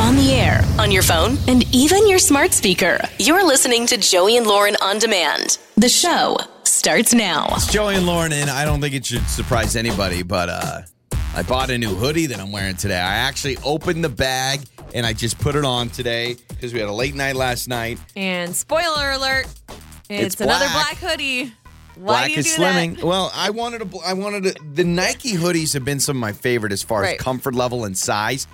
On the air, on your phone, and even your smart speaker. You're listening to Joey and Lauren On Demand. The show starts now. It's Joey and Lauren, and I don't think it should surprise anybody, but I bought a new hoodie that I'm wearing today. I actually opened the bag, and I just put it on today because we had a late night last night. And spoiler alert, it's another black hoodie. Why black is slimming. That? Well, I wanted the Nike hoodies have been some of my favorite as far as comfort level and size.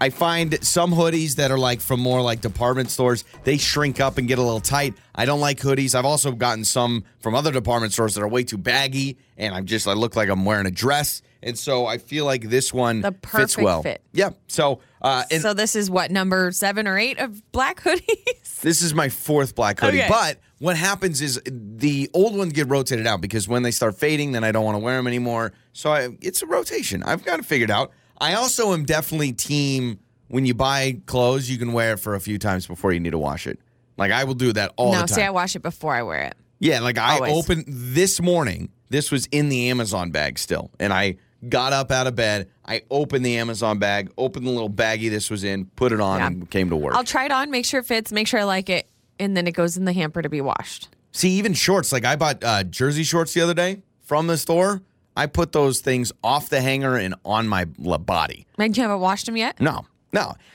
I find some hoodies that are like from more like department stores, they shrink up and get a little tight. I don't like hoodies. I've also gotten some from other department stores that are way too baggy, and I look like I'm wearing a dress. And so I feel like this one fits well. Fit. Yeah. So so this is what, number 7 or 8 of black hoodies? This is my 4th black hoodie. Okay. But what happens is the old ones get rotated out because when they start fading, then I don't want to wear them anymore. So it's a rotation. I've got it figured out. I also am definitely team when you buy clothes, you can wear it for a few times before you need to wash it. Like I will do that all the time. No, see, I wash it before I wear it. Yeah, like always. I opened this morning. This was in the Amazon bag still, and I got up out of bed. I opened the Amazon bag, opened the little baggie this was in, put it on, and came to work. I'll try it on, make sure it fits, make sure I like it, and then it goes in the hamper to be washed. See, even shorts. Like I bought jersey shorts the other day from the store. I put those things off the hanger and on my body. And you haven't washed them yet? No.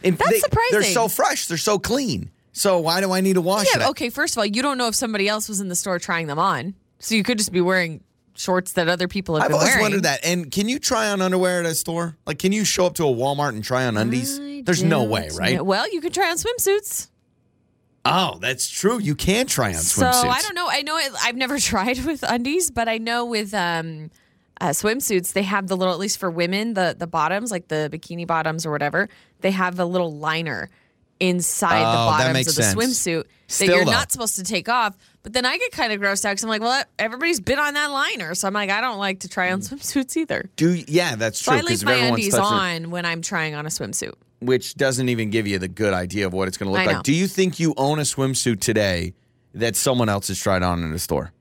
And that's surprising. They're so fresh. They're so clean. So why do I need to wash it? Okay, first of all, you don't know if somebody else was in the store trying them on. So you could just be wearing shorts that other people have been wearing. I've always wondered that. And can you try on underwear at a store? Like, can you show up to a Walmart and try on undies? There's no way, right? Well, you can try on swimsuits. Oh, that's true. You can try on swimsuits. So I don't know. I know I've never tried with undies, but I know with swimsuits, they have the little, at least for women, the bottoms, like the bikini bottoms or whatever, they have a little liner inside the bottoms of the swimsuit that you're not supposed to take off. But then I get kind of grossed out because I'm like, well, everybody's been on that liner. So I'm like, I don't like to try on swimsuits either. That's true. So I leave my undies on when I'm trying on a swimsuit. Which doesn't even give you the good idea of what it's going to look like. Do you think you own a swimsuit today that someone else has tried on in a store?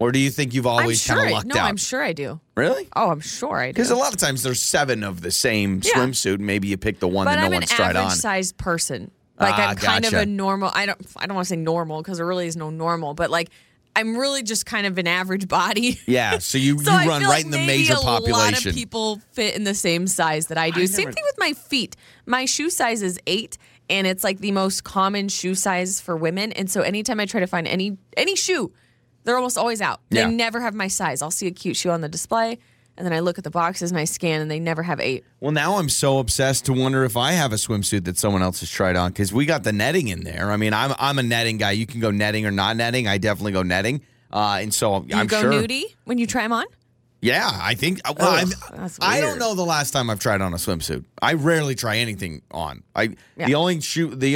Or do you think you've always kind of lucked out? No, I'm sure I do. Really? Oh, I'm sure I do. Because a lot of times there's 7 of the same swimsuit. Maybe you pick the one that no one's tried on. But I'm an average-sized person. Like, I'm kind of a normal. I don't want to say normal because there really is no normal. But, like, I'm really just kind of an average body. Yeah, so you run right in the major population. A lot of people fit in the same size that I do. Same thing with my feet. My shoe size is 8, and it's, like, the most common shoe size for women. And so anytime I try to find any shoe, they're almost always out. They never have my size. I'll see a cute shoe on the display, and then I look at the boxes, and I scan, and they never have 8. Well, now I'm so obsessed to wonder if I have a swimsuit that someone else has tried on because we got the netting in there. I mean, I'm a netting guy. You can go netting or not netting. I definitely go netting. And so I'm sure. You go nudie when you try them on? Yeah, I think. Well, I don't know the last time I've tried on a swimsuit. I rarely try anything on. The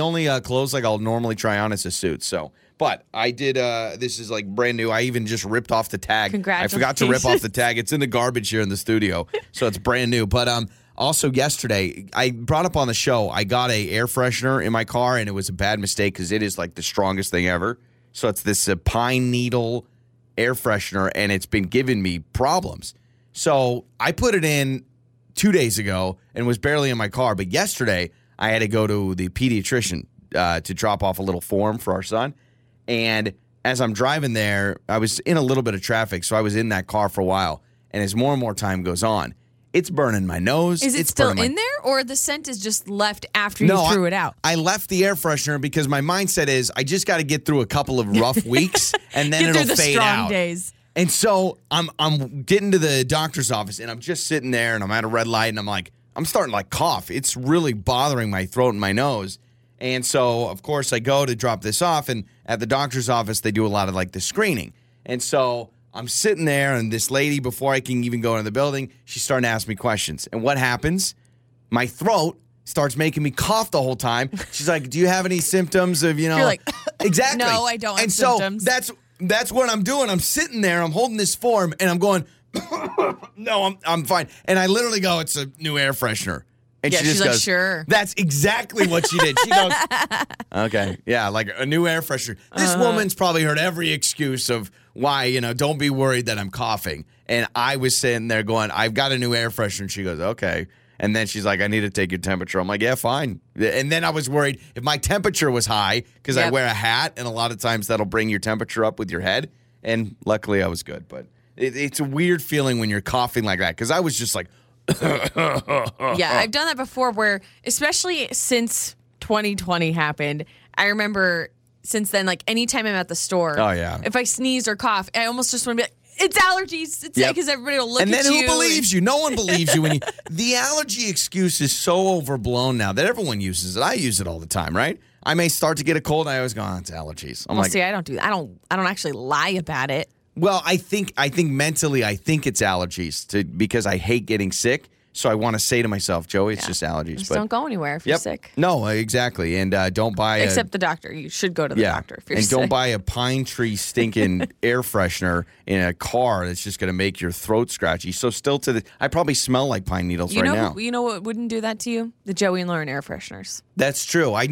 only clothes like I'll normally try on is a suit, so. But I did, this is like brand new. I even just ripped off the tag. Congratulations. I forgot to rip off the tag. It's in the garbage here in the studio, so it's brand new. But also yesterday, I brought up on the show, I got an air freshener in my car, and it was a bad mistake because it is like the strongest thing ever. So it's this pine needle air freshener, and it's been giving me problems. So I put it in 2 days ago and was barely in my car. But yesterday, I had to go to the pediatrician to drop off a little form for our son. And as I'm driving there, I was in a little bit of traffic, so I was in that car for a while. And as more and more time goes on, it's burning my nose. Is it still in there, or the scent is just left after you threw it out? I left the air freshener because my mindset is I just got to get through a couple of rough weeks, and then it'll fade out. Days. And so I'm getting to the doctor's office, and I'm just sitting there, and I'm at a red light, and I'm starting to cough. It's really bothering my throat and my nose. And so, of course, I go to drop this off, and at the doctor's office, they do a lot of, the screening. And so I'm sitting there, and this lady, before I can even go into the building, she's starting to ask me questions. And what happens? My throat starts making me cough the whole time. She's like, do you have any symptoms of, You're like, exactly. No, I don't have symptoms. And so that's what I'm doing. I'm sitting there. I'm holding this form, and I'm going, no, I'm fine. And I literally go, it's a new air freshener. And she just goes, sure. That's exactly what she did. She goes, okay, yeah, like a new air freshener. This woman's probably heard every excuse of why, don't be worried that I'm coughing. And I was sitting there going, I've got a new air freshener. And she goes, okay. And then she's like, I need to take your temperature. I'm like, yeah, fine. And then I was worried if my temperature was high because I wear a hat, and a lot of times that'll bring your temperature up with your head. And luckily I was good. But it's a weird feeling when you're coughing like that because I was just like. Yeah, I've done that before where, especially since 2020 happened, I remember since then, like anytime I'm at the store, if I sneeze or cough, I almost just want to be like, it's allergies. It's because everybody will look at you. And then who believes you? No one believes you. The allergy excuse is so overblown now that everyone uses it. I use it all the time, right? I may start to get a cold. And I always go, oh, it's allergies. I'm like, see, I don't do that. I don't actually lie about it. Well, I think mentally, I think it's allergies because I hate getting sick. So I want to say to myself, Joey, it's just allergies. Just don't go anywhere if you're sick. No, exactly. And don't buy except the doctor. You should go to the doctor if you're sick. And don't buy a pine tree stinking air freshener in a car that's just going to make your throat scratchy. So still I probably smell like pine needles now. You know what wouldn't do that to you? The Joey and Lauren air fresheners. That's true. I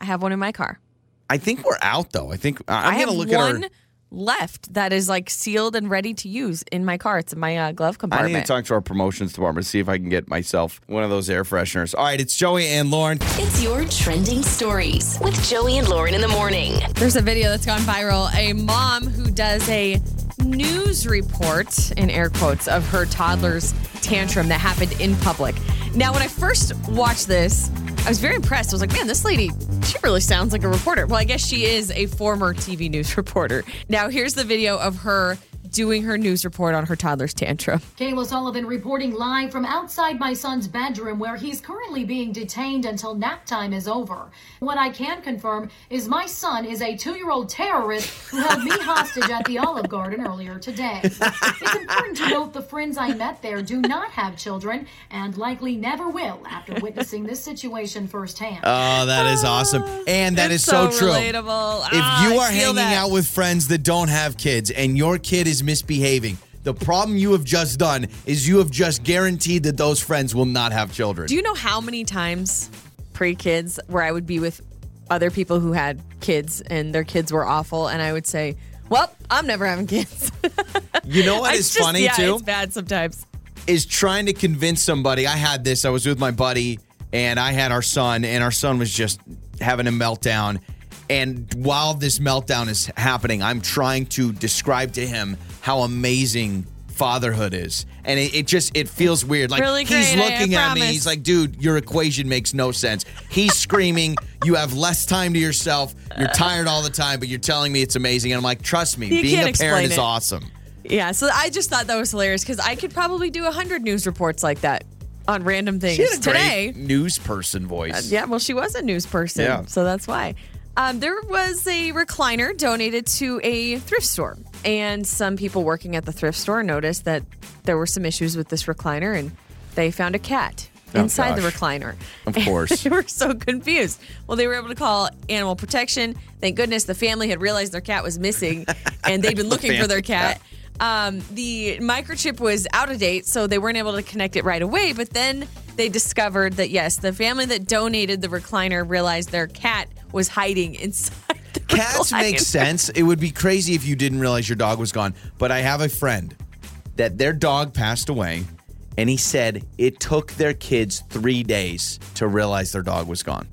have one in my car. I think we're out, though. I think I'm going to look at her. Left that is like sealed and ready to use in my car. It's in my glove compartment. I need to talk to our promotions department to see if I can get myself one of those air fresheners. All right, it's Joey and Lauren. It's your trending stories with Joey and Lauren in the morning. There's a video that's gone viral. A mom who does a news report, in air quotes, of her toddler's tantrum that happened in public. Now, when I first watched this, I was very impressed. I was like, man, this lady, she really sounds like a reporter. Well, I guess she is a former TV news reporter. Now, here's the video of her doing her news report on her toddler's tantrum. Kayla Sullivan reporting live from outside my son's bedroom where he's currently being detained until nap time is over. What I can confirm is my son is a 2-year-old terrorist who held me hostage at the Olive Garden earlier today. It's important to note the friends I met there do not have children and likely never will after witnessing this situation firsthand. Oh, that is awesome. And that is so true. Relatable. If you are hanging out with friends that don't have kids and your kid is misbehaving, the problem you have just done is you have just guaranteed that those friends will not have children. Do you know how many times pre-kids where I would be with other people who had kids and their kids were awful and I would say, well, I'm never having kids. You know what is funny too? It's bad sometimes. Is trying to convince somebody. I was with my buddy and I had our son and our son was just having a meltdown. And while this meltdown is happening, I'm trying to describe to him how amazing fatherhood is. And it feels weird. Like, really he's looking at me. He's like, dude, your equation makes no sense. He's screaming. You have less time to yourself. You're tired all the time, but you're telling me it's amazing. And I'm like, trust me, being a parent is awesome. Yeah, so I just thought that was hilarious because I could probably do 100 news reports like that on random things. She had a great news person voice. Well, she was a news person, so that's why. There was a recliner donated to a thrift store, and some people working at the thrift store noticed that there were some issues with this recliner, and they found a cat inside the recliner. Of course. They were so confused. Well, they were able to call Animal Protection. Thank goodness the family had realized their cat was missing, and they'd been looking for their cat. The microchip was out of date, so they weren't able to connect it right away, but then they discovered that, yes, the family that donated the recliner realized their cat was hiding inside the Cats recliner. Make sense. It would be crazy if you didn't realize your dog was gone. But I have a friend that their dog passed away, and he said it took their kids 3 days to realize their dog was gone.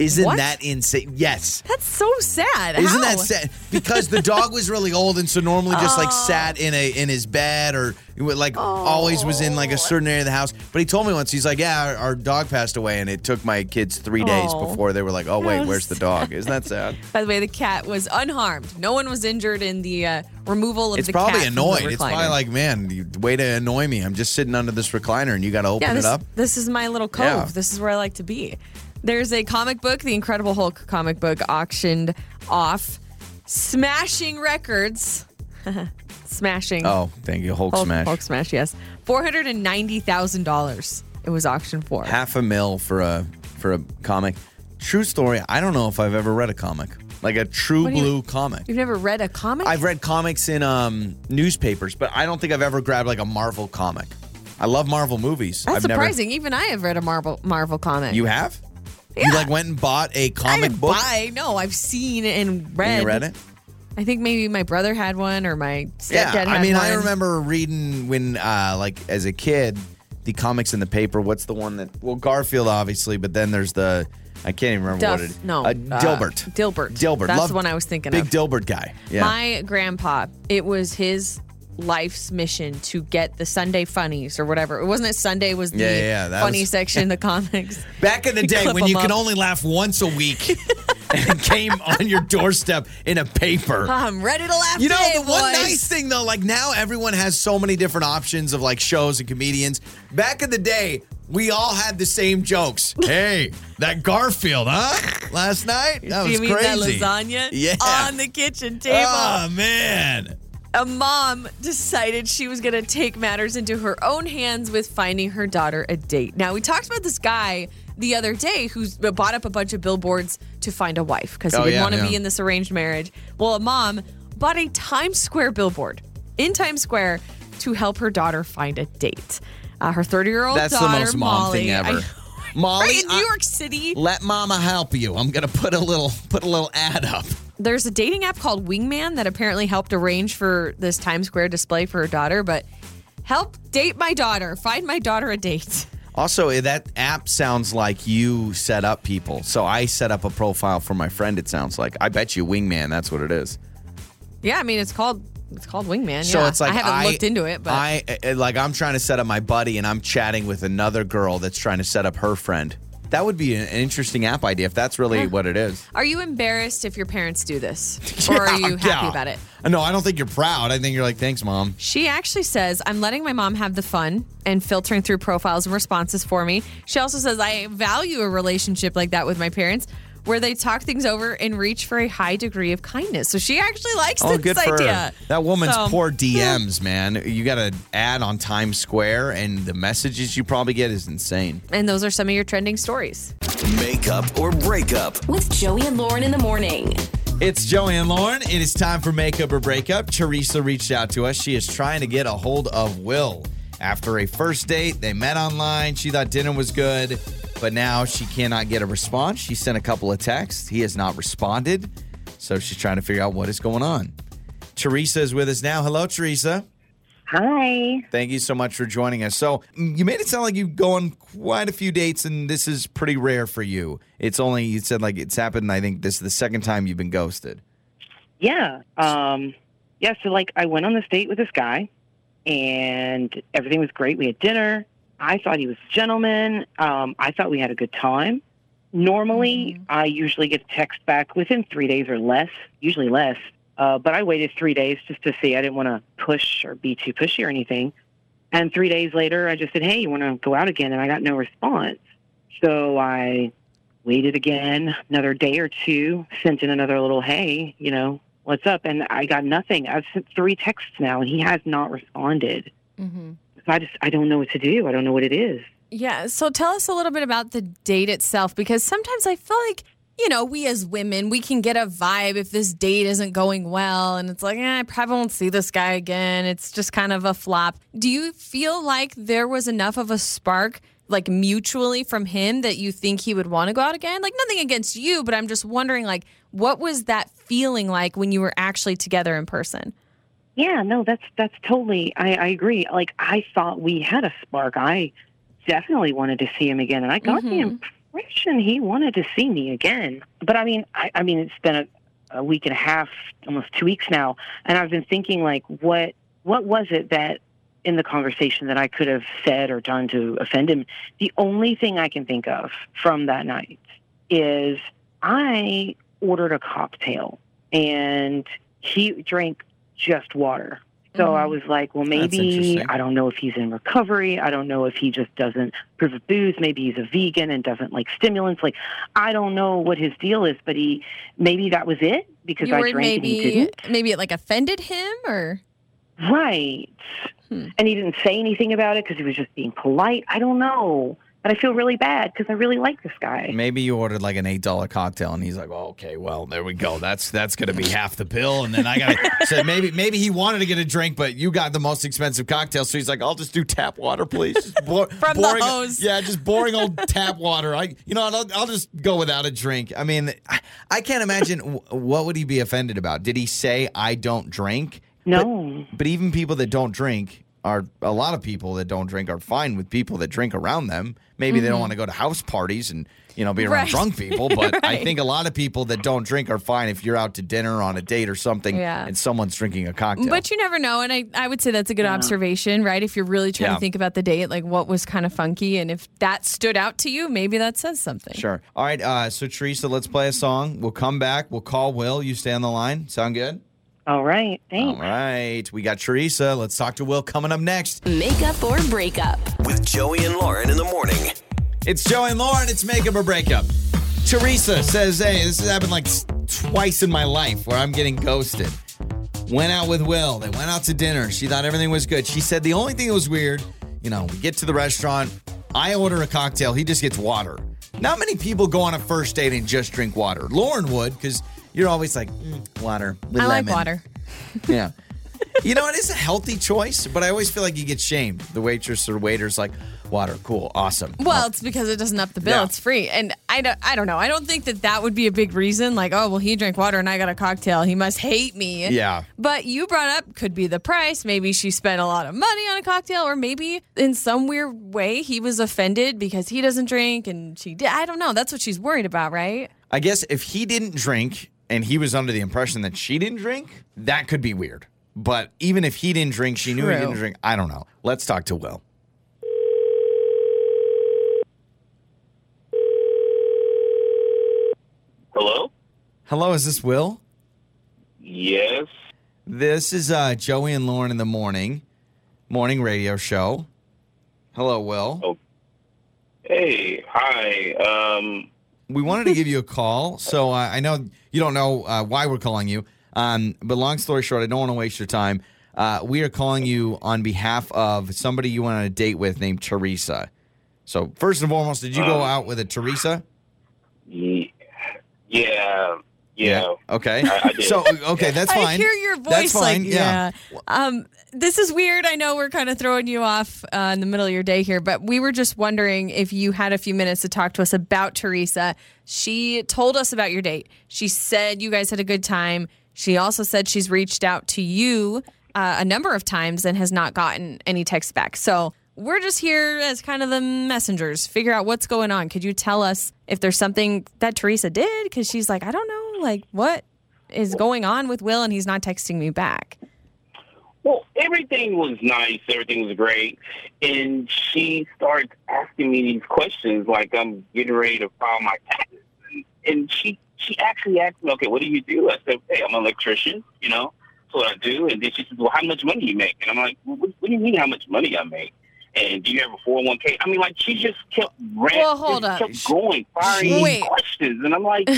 Isn't that insane? Yes. That's so sad. Isn't that sad? Because the dog was really old and so normally just like sat in his bed or like always was in like a certain area of the house. But he told me once, he's like, our dog passed away and it took my kids 3 days before they were like, wait, where's the dog? Isn't that sad? By the way, the cat was unharmed. No one was injured in the removal of the cat. It's probably annoyed. It's probably like, man, way to annoy me. I'm just sitting under this recliner and you got to open it up. This is my little cove. Yeah. This is where I like to be. There's a comic book, The Incredible Hulk comic book, auctioned off, smashing records. Smashing. Oh, thank you. Hulk smash. Hulk smash, yes. $490,000 it was auctioned for. $500,000 for a comic. True story, I don't know if I've ever read a comic. Like a true blue comic. You've never read a comic? I've read comics in newspapers, but I don't think I've ever grabbed like a Marvel comic. I love Marvel movies. That's surprising. Even I have read a Marvel comic. You have? Yeah. You like went and bought a comic book? I've seen and read. And you read it? I think maybe my brother had one or my stepdad had one. I remember reading when, like as a kid, the comics in the paper. What's the one that? Well, Garfield, obviously, but then there's the I can't even remember what it is. No, Dilbert. That's the one I was thinking of. Big Dilbert guy. Yeah. My grandpa. It was his life's mission to get the Sunday funnies or whatever. It wasn't it Sunday was the funny section, the comics. Back in the day when you could only laugh once a week. And came on your doorstep in a paper. I'm ready to laugh. You know, the one nice thing, though, like now everyone has so many different options of like shows and comedians. Back in the day, we all had the same jokes. Hey, that Garfield, huh? Last night? That was crazy. That lasagna on the kitchen table. Oh, man. A mom decided she was going to take matters into her own hands with finding her daughter a date. Now, we talked about this guy the other day who bought up a bunch of billboards to find a wife because he didn't want to be in this arranged marriage. Well, a mom bought a Times Square billboard in Times Square to help her daughter find a date. Her 30-year-old daughter, Molly. That's the most mom thing ever. Molly, right in New York City. Let mama help you. I'm going to put a little ad up. There's a dating app called Wingman that apparently helped arrange for this Times Square display for her daughter, but help date my daughter. Find my daughter a date. Also, that app sounds like you set up people. So I set up a profile for my friend, it sounds like. I bet you Wingman, that's what it is. Yeah, I mean, it's called Wingman. So it's like I haven't looked into it, but I'm trying to set up my buddy and I'm chatting with another girl that's trying to set up her friend. That would be an interesting app idea if that's really what it is. Are you embarrassed if your parents do this? Or are you happy about it? No, I don't think you're proud. I think you're like, thanks, Mom. She actually says, I'm letting my mom have the fun and filtering through profiles and responses for me. She also says, I value a relationship like that with my parents where they talk things over and reach for a high degree of kindness. So she actually likes this idea. Her. That woman's poor DMs, man. You got an ad on Times Square, and the messages you probably get is insane. And those are some of your trending stories. Makeup or breakup with Joey and Lauren in the morning. It's Joey and Lauren. It is time for Makeup or Breakup. Teresa reached out to us. She is trying to get a hold of Will. After a first date, they met online. She thought dinner was good. But now she cannot get a response. She sent a couple of texts. He has not responded. So she's trying to figure out what is going on. Teresa is with us now. Hello, Teresa. Hi. Thank you so much for joining us. So you made it sound like you've gone quite a few dates, and this is pretty rare for you. It's only, you said like it's happened, I think this is the second time you've been ghosted. Yeah. So like I went on this date with this guy, and everything was great. We had dinner. I thought he was a gentleman. I thought we had a good time. Normally, I usually get a text back within 3 days or less, usually less. But I waited 3 days just to see. I didn't want to push or be too pushy or anything. And 3 days later, I just said, hey, you want to go out again? And I got no response. So I waited again another day or two, sent in another little, hey, you know, what's up? And I got nothing. I've sent 3 texts now, and he has not responded. Mm-hmm. I don't know what to do. I don't know what it is. Yeah. So tell us a little bit about the date itself, because sometimes I feel like, you know, we as women, we can get a vibe if this date isn't going well. And it's like, I probably won't see this guy again. It's just kind of a flop. Do you feel like there was enough of a spark, like mutually from him, that you think he would want to go out again? Like nothing against you, but I'm just wondering, like, what was that feeling like when you were actually together in person? Yeah, no, that's totally, I agree. Like, I thought we had a spark. I definitely wanted to see him again, and I got the impression he wanted to see me again. But, I mean, I mean, it's been a week and a half, almost 2 weeks now, and I've been thinking, like, what was it that in the conversation that I could have said or done to offend him? The only thing I can think of from that night is I ordered a cocktail, and he drank just water. So I was like, well, maybe, I don't know if he's in recovery. I don't know if he just doesn't approve of booze. Maybe he's a vegan and doesn't like stimulants. Like, I don't know what his deal is, but maybe that was it because you I drank and he didn't. Maybe it like offended him or? Right. And he didn't say anything about it because he was just being polite. I don't know. But I feel really bad because I really like this guy. Maybe you ordered like an $8 cocktail, and he's like, well, okay, well, there we go. That's going to be half the bill. And then I got to say, maybe he wanted to get a drink, but you got the most expensive cocktail. So he's like, I'll just do tap water, please. Just boring, the hose. Yeah, just boring old tap water. I'll just go without a drink. I mean, I can't imagine what would he be offended about. Did he say, I don't drink? No. But even people that don't drink are a lot of people that don't drink are fine with people that drink around them. Maybe they don't want to go to house parties and, you know, be around drunk people. But I think a lot of people that don't drink are fine if you're out to dinner on a date or something and someone's drinking a cocktail. But you never know. And I would say that's a good observation, right? If you're really trying to think about the date, like what was kind of funky. And if that stood out to you, maybe that says something. Sure. All right. So, Teresa, let's play a song. We'll come back. We'll call Will. You stay on the line. Sound good? All right. Thanks. All right. We got Teresa. Let's talk to Will coming up next. Makeup or breakup with Joey and Lauren in the morning. It's Joey and Lauren. It's makeup or breakup. Teresa says, hey, this has happened like twice in my life where I'm getting ghosted. Went out with Will. They went out to dinner. She thought everything was good. She said the only thing that was weird, you know, we get to the restaurant. I order a cocktail. He just gets water. Not many people go on a first date and just drink water. Lauren would because you're always like, water with lemon. I like water. Yeah. You know, it is a healthy choice, but I always feel like you get shamed. The waitress or waiter's like, water, cool, awesome. Well, it's because it doesn't up the bill. Yeah. It's free. And I don't know. I don't think that would be a big reason. Like, oh, well, he drank water and I got a cocktail. He must hate me. Yeah. But you brought up could be the price. Maybe she spent a lot of money on a cocktail, or maybe in some weird way he was offended because he doesn't drink and she did. I don't know. That's what she's worried about, right? I guess if he didn't drink and he was under the impression that she didn't drink, that could be weird. But even if he didn't drink, she knew he didn't drink. I don't know. Let's talk to Will. Hello? Hello, is this Will? Yes. This is Joey and Lauren in the morning radio show. Hello, Will. Oh. Hey, hi. We wanted to give you a call, so I know you don't know why we're calling you. But long story short, I don't want to waste your time. We are calling you on behalf of somebody you went on a date with named Teresa. So first and foremost, did you go out with a Teresa? Yeah. Okay. I did. So, okay, that's fine. I hear your voice. That's fine. Like, yeah. This is weird. I know we're kind of throwing you off in the middle of your day here, but we were just wondering if you had a few minutes to talk to us about Teresa. She told us about your date. She said you guys had a good time. She also said she's reached out to you a number of times and has not gotten any texts back. So we're just here as kind of the messengers, figure out what's going on. Could you tell us if there's something that Teresa did? Because she's like, I don't know, like what is going on with Will and he's not texting me back? Well, everything was nice. Everything was great. And she starts asking me these questions like I'm getting ready to file my taxes. And she actually asked me, okay, what do you do? I said, hey, I'm an electrician, you know, that's what I do. And then she said, well, how much money do you make? And I'm like, well, what do you mean how much money I make? And do you have a 401k? I mean, like, she just kept firing questions. And I'm like,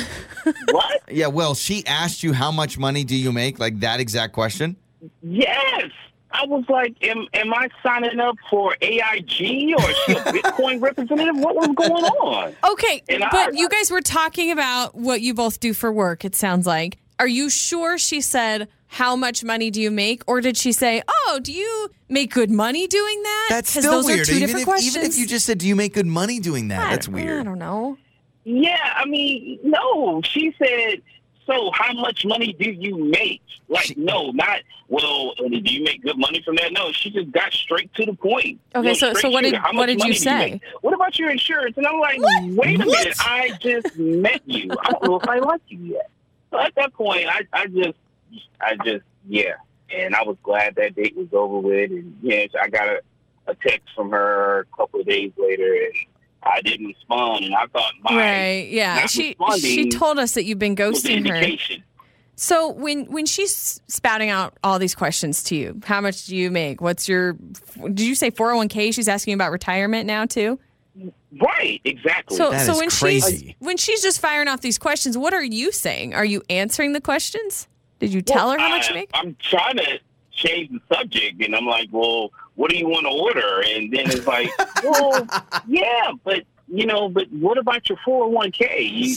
what? Yeah, well, she asked you how much money do you make? Like that exact question? Yes. I was like, am I signing up for AIG or is she a Bitcoin representative? What was going on? Okay, and but you guys were talking about what you both do for work, it sounds like. Are you sure she said, how much money do you make? Or did she say, oh, do you make good money doing that? That's still those weird. Are two even, different questions. Even if you just said, do you make good money doing that? That's weird. I don't know. Yeah, I mean, no. She said... So how much money do you make? Like, no, not, well, do you make good money from that? No, she just got straight to the point. Okay, so what did you say? What about your insurance? And I'm like, wait a minute, I just met you. I don't know if I like you yet. So at that point, I just, and I was glad that date was over with. And yeah, I got a text from her a couple of days later, and I didn't respond, and I thought she told us that you've been ghosting her. So when she's spouting out all these questions to you, how much do you make? What's your? Did you say 401k? She's asking about retirement now too. Right, exactly. So when crazy. When she's just firing off these questions, what are you saying? Are you answering the questions? Did you tell her how much you make? I'm trying to change the subject, and I'm like, well, what do you want to order? And then it's like, well, yeah, but, you know, but what about your 401k?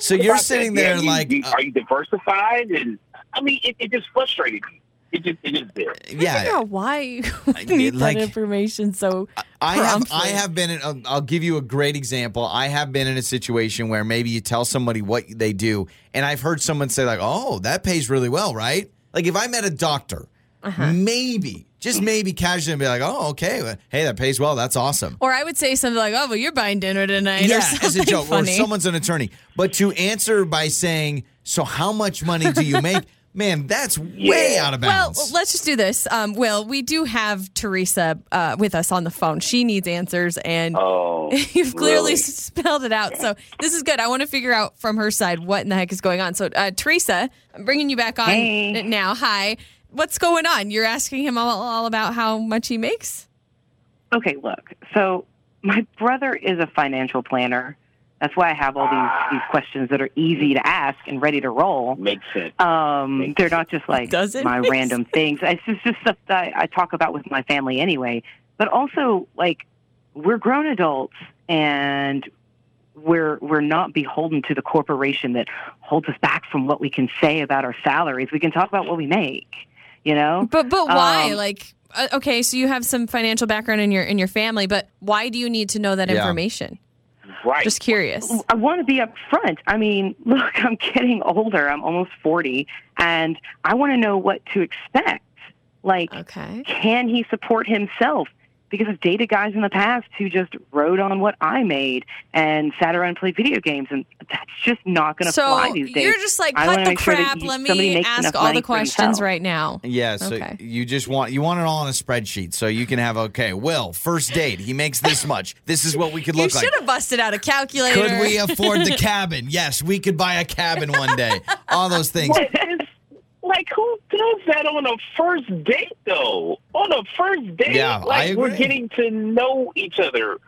So you're sitting there like... Are you diversified? And I mean, it just frustrated me. It just did. Yeah. I figure out why you need that information so promptly. I'll give you a great example. I have been in a situation where maybe you tell somebody what they do, and I've heard someone say like, oh, that pays really well, right? Like if I met a doctor Maybe, just maybe casually be like, oh, okay, well, hey, that pays well. That's awesome. Or I would say something like, oh, well, you're buying dinner tonight. Yeah, or something as a joke. Funny. Or someone's an attorney. But to answer by saying, so how much money do you make? Man, that's way out of bounds. Well, let's just do this. Will, we do have Teresa with us on the phone. She needs answers, and you've clearly spelled it out. So this is good. I want to figure out from her side what in the heck is going on. So, Teresa, I'm bringing you back on now. Hi. What's going on? You're asking him all about how much he makes? Okay, look. So my brother is a financial planner. That's why I have all these questions that are easy to ask and ready to roll. Makes sense. They're not just like my random things. It's just stuff that I talk about with my family anyway. But also, like, we're grown adults, and we're not beholden to the corporation that holds us back from what we can say about our salaries. We can talk about what we make, you know. But why? Like, okay, so you have some financial background in your family, but why do you need to know that information? Right. Just curious. I want to be up front. I mean, look, I'm getting older. I'm almost 40, and I want to know what to expect. Like, can he support himself? Because I've dated guys in the past who just rode on what I made and sat around and played video games, and that's just not going to fly these days. So you're just like, cut the crap. Let me ask all the questions right now. Yeah, so you just want it all on a spreadsheet, so you can have, Will, first date, he makes this much. This is what we could look like. You should have busted out a calculator. Could we afford the cabin? Yes, we could buy a cabin one day. All those things. Like, who does that on a first date, though? On a first date, like, we're getting to know each other.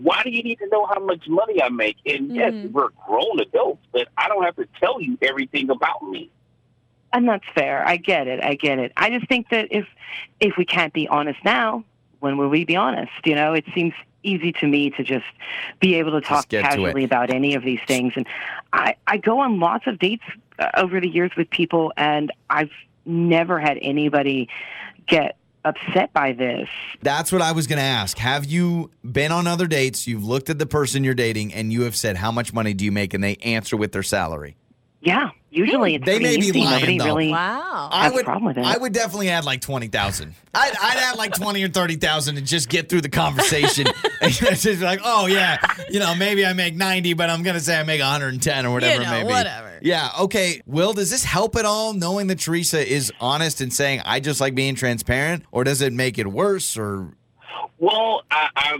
Why do you need to know how much money I make? And, yes, we're grown adults, but I don't have to tell you everything about me. And that's fair. I get it. I just think that if we can't be honest now, when will we be honest? You know, it seems easy to me to just be able to talk casually about any of these things. And I go on lots of dates over the years with people, and I've never had anybody get upset by this. That's what I was going to ask. Have you been on other dates, you've looked at the person you're dating, and you have said, how much money do you make? And they answer with their salary. Yeah, usually it's they may be lying, though. Really has a problem with it. I would definitely add like 20,000. I'd add like 20,000 or 30,000 and just get through the conversation. And just be like, oh yeah, you know, maybe I make 90, but I'm gonna say I make 110 or whatever it may be. Whatever. Yeah. Okay. Will, does this help at all? Knowing that Teresa is honest and saying I just like being transparent, or does it make it worse? Or well, I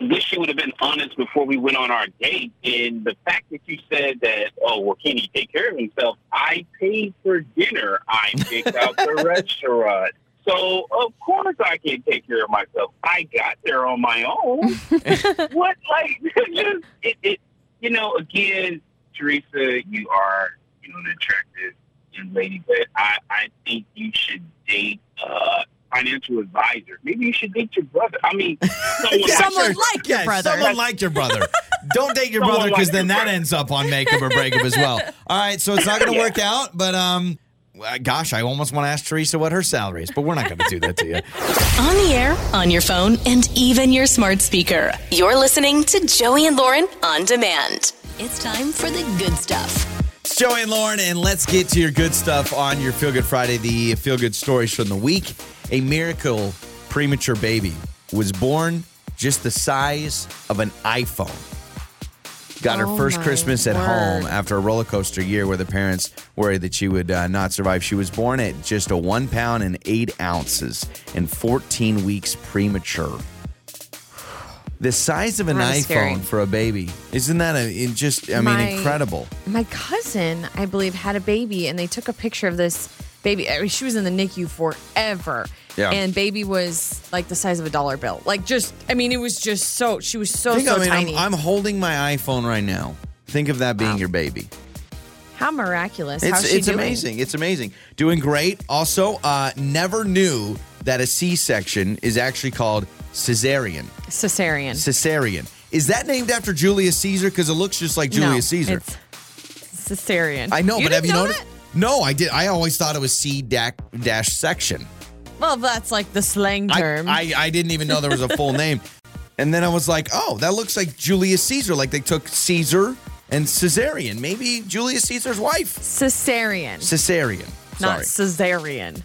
wish you would have been honest before we went on our date. And the fact that you said that, oh, well, can he take care of himself? I paid for dinner. I picked out the restaurant. So, of course, I can take care of myself. I got there on my own. What? Like, it, you know, again, Teresa, you are, you know, an attractive young lady, but I think you should date financial advisor. Maybe you should date your brother. I mean, someone like your brother. Don't date your brother, because then that ends up on makeup or breakup as well. All right, so it's not going to work out, but gosh, I almost want to ask Teresa what her salary is, but we're not going to do that to you. On the air, on your phone, and even your smart speaker. You're listening to Joey and Lauren On Demand. It's time for the good stuff. It's Joey and Lauren, and let's get to your good stuff on your Feel Good Friday, the Feel Good Stories from the Week. A miracle premature baby was born just the size of an iPhone. Got her first Christmas at home after a roller coaster year where the parents worried that she would not survive. She was born at just a 1 pound and 8 ounces and 14 weeks premature. The size of an iPhone for a baby. Isn't that incredible? My cousin, I believe, had a baby, and they took a picture of this baby. I mean, she was in the NICU forever. Yeah. And baby was like the size of a dollar bill. Like, just, I mean, it was just she was so tiny. I'm holding my iPhone right now. Think of that being your baby. How miraculous. How's she doing? Amazing. It's amazing. Doing great. Also, never knew that a C-section is actually called cesarean. Is that named after Julius Caesar? Because it looks just like Julius Caesar. It's cesarean. I know, but have you noticed? No, I did. I always thought it was C-section. Well, that's like the slang term. I didn't even know there was a full name. And then I was like, oh, that looks like Julius Caesar. Like, they took Caesar and cesarean. Maybe Julius Caesar's wife. Cesarean. Not cesarean.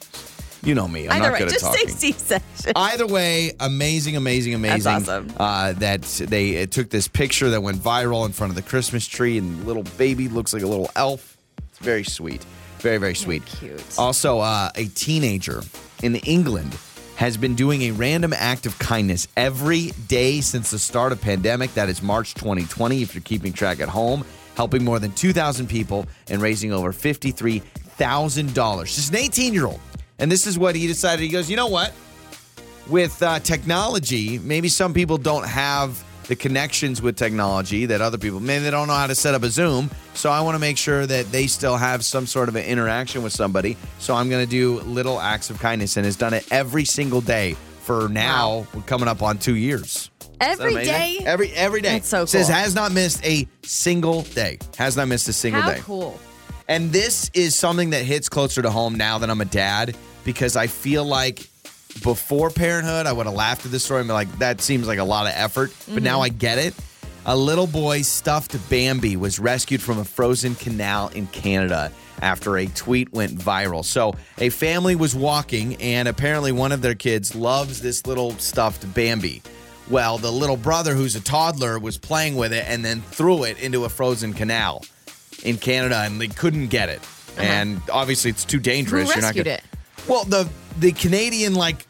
You know me. I'm not good at talking. Just say C-section. Either way, amazing. That's awesome. That they took this picture that went viral in front of the Christmas tree, and little baby looks like a little elf. It's very sweet. Very, very sweet. Cute. Also, a teenager in England has been doing a random act of kindness every day since the start of pandemic. That is March 2020, if you're keeping track at home, helping more than 2,000 people and raising over $53,000. Just an 18-year-old. And this is what he decided. He goes, you know what? With technology, maybe some people don't have the connections with technology that other people, maybe they don't know how to set up a Zoom. So I want to make sure that they still have some sort of an interaction with somebody. So I'm going to do little acts of kindness, and has done it every single day for now. We're coming up on 2 years. Every day? Every day. That's so cool. Says has not missed a single day. Has not missed a single day. How cool. And this is something that hits closer to home now that I'm a dad, because I feel like before parenthood, I would have laughed at this story and been like, that seems like a lot of effort. But now I get it. A little boy stuffed Bambi was rescued from a frozen canal in Canada after a tweet went viral. So a family was walking, and apparently one of their kids loves this little stuffed Bambi. Well, the little brother, who's a toddler, was playing with it and then threw it into a frozen canal in Canada, and they couldn't get it. And obviously it's too dangerous. Who rescued it? Well, the Canadian, like,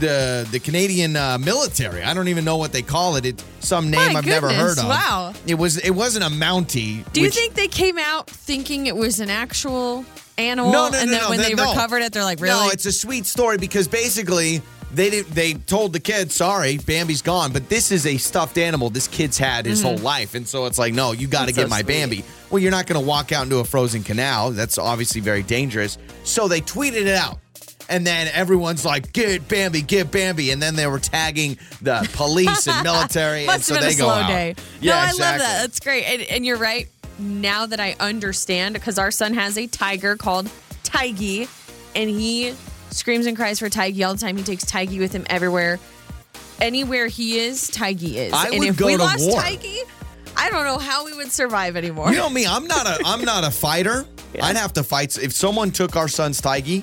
the Canadian military. I don't even know what they call it. It's some name never heard of. Wow. It wasn't a Mountie. Do you think they came out thinking it was an actual animal? No, then when they recovered it, they're like, really? No, it's a sweet story, because basically they told the kid, sorry, Bambi's gone. But this is a stuffed animal this kid's had his whole life. And so it's like, no, you got to get my Bambi. Well, you're not going to walk out into a frozen canal. That's obviously very dangerous. So they tweeted it out. And then everyone's like, get Bambi. And then they were tagging the police and military. Must and so have been they a go slow out. Day. Yeah, no, exactly. I love that. That's great. And you're right. Now that I understand, because our son has a tiger called Tiggy, and he screams and cries for Tiggy all the time. He takes Tiggy with him everywhere. Anywhere he is, Tiggy is. If we lost Tiggy, I don't know how we would survive anymore. You know me, I'm not a fighter. Yeah. I'd have to fight. If someone took our son's Tiggy,